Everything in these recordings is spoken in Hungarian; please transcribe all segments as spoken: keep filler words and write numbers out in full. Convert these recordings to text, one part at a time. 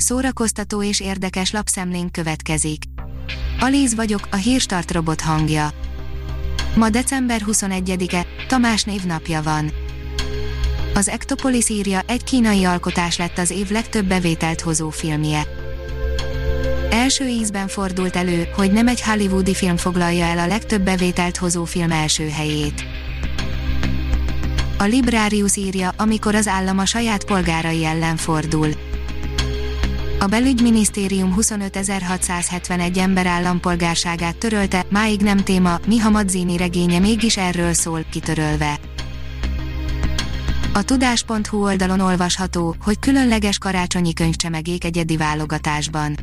szórakoztató és érdekes lapszemlénk következik. Alíz vagyok, a Hírstart robot hangja. Ma december huszonegyedike, Tamás névnapja van. Az Ectopolis írja, egy kínai alkotás lett az év legtöbb bevételt hozó filmje. Első ízben fordult elő, hogy nem egy hollywoodi film foglalja el a legtöbb bevételt hozó film első helyét. A Librarius írja, amikor az állam a saját polgárai ellen fordul. A belügyminisztérium huszonötezer-hatszázhetvenegy ember állampolgárságát törölte, máig nem téma, Miha Mazzini regénye mégis erről szól, kitörölve. A tudás pont hu oldalon olvasható, hogy különleges karácsonyi könyvcsemegék egyedi válogatásban.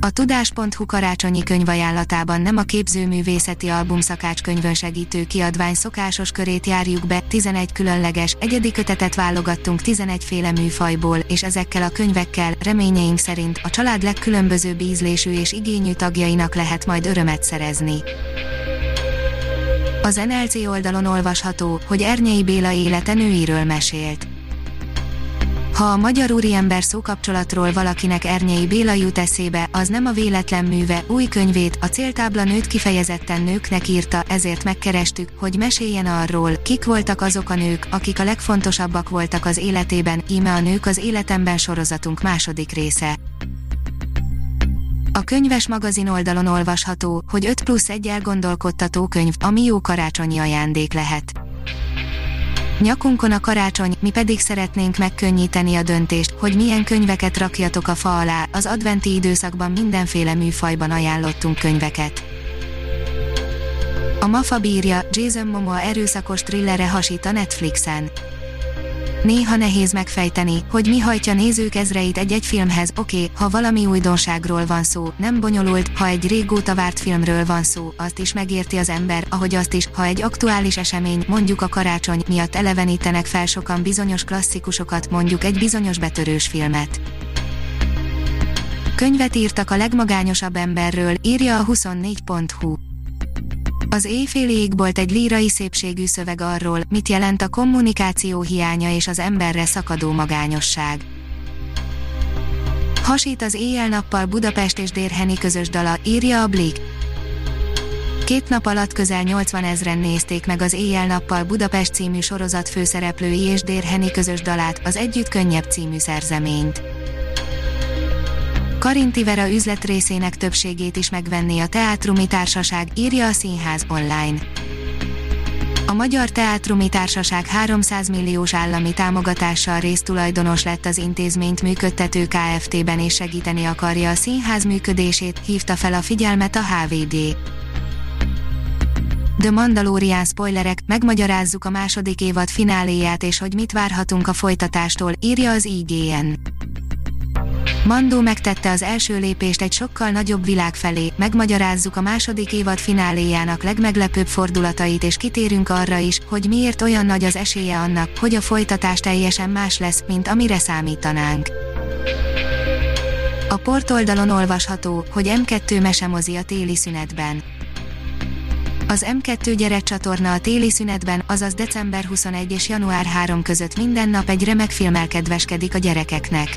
A tudás pont hu karácsonyi könyvajánlatában nem a képzőművészeti albumszakácskönyvön segítő kiadvány szokásos körét járjuk be, tizenegy különleges, egyedi kötetet válogattunk tizenegy féle műfajból, és ezekkel a könyvekkel, reményeink szerint, a család legkülönbözőbb ízlésű és igényű tagjainak lehet majd örömet szerezni. Az en el cé oldalon olvasható, hogy Ernyei Béla élete nőiről mesélt. Ha a magyar úriember szókapcsolatról valakinek Ernyei Béla jut eszébe, az nem a véletlen műve, új könyvét, a céltábla nőt kifejezetten nőknek írta, ezért megkerestük, hogy meséljen arról, kik voltak azok a nők, akik a legfontosabbak voltak az életében, íme a Nők az életemben sorozatunk második része. A könyves magazin oldalon olvasható, hogy öt plusz egy elgondolkodtató könyv, ami jó karácsonyi ajándék lehet. Nyakunkon a karácsony, mi pedig szeretnénk megkönnyíteni a döntést, hogy milyen könyveket rakjatok a fa alá, az adventi időszakban mindenféle műfajban ajánlottunk könyveket. A Mafa bírja, Jason Momoa erőszakos thrillere hasít a Netflixen. Néha nehéz megfejteni, hogy mi hajtja nézők ezreit egy-egy filmhez, oké, ha valami újdonságról van szó, nem bonyolult, ha egy régóta várt filmről van szó, azt is megérti az ember, ahogy azt is, ha egy aktuális esemény, mondjuk a karácsony, miatt elevenítenek fel sokan bizonyos klasszikusokat, mondjuk egy bizonyos betörős filmet. Könyvet írtak a legmagányosabb emberről, írja a huszonnégy pont hu. Az éjféli égbolt egy lírai szépségű szöveg arról, mit jelent a kommunikáció hiánya és az emberre szakadó magányosság. Hasít az éjjel-nappal Budapest és Dérheni közös dala, írja a Blik. Két nap alatt közel nyolcvanezren nézték meg az Éjjel-nappal Budapest című sorozat főszereplői és Dérheni közös dalát, az Együtt Könnyebb című szerzeményt. Karintivera üzletrészének többségét is megvenné a Teátrumi Társaság, írja a Színház online. A Magyar Teátrumi Társaság háromszáz milliós állami támogatással résztulajdonos lett az intézményt működtető ká ef té-ben és segíteni akarja a színház működését, hívta fel a figyelmet a há vé dé. The Mandalorian spoilerek, megmagyarázzuk a második évad fináléját és hogy mit várhatunk a folytatástól, írja az i gé en. Mandó megtette az első lépést egy sokkal nagyobb világ felé, megmagyarázzuk a második évad fináléjának legmeglepőbb fordulatait és kitérünk arra is, hogy miért olyan nagy az esélye annak, hogy a folytatás teljesen más lesz, mint amire számítanánk. A portoldalon olvasható, hogy em kettő mesemozi a téli szünetben. Az em kettő gyerekcsatorna a téli szünetben, azaz december huszonegyedike és január harmadika között minden nap egy remek filmmel kedveskedik a gyerekeknek.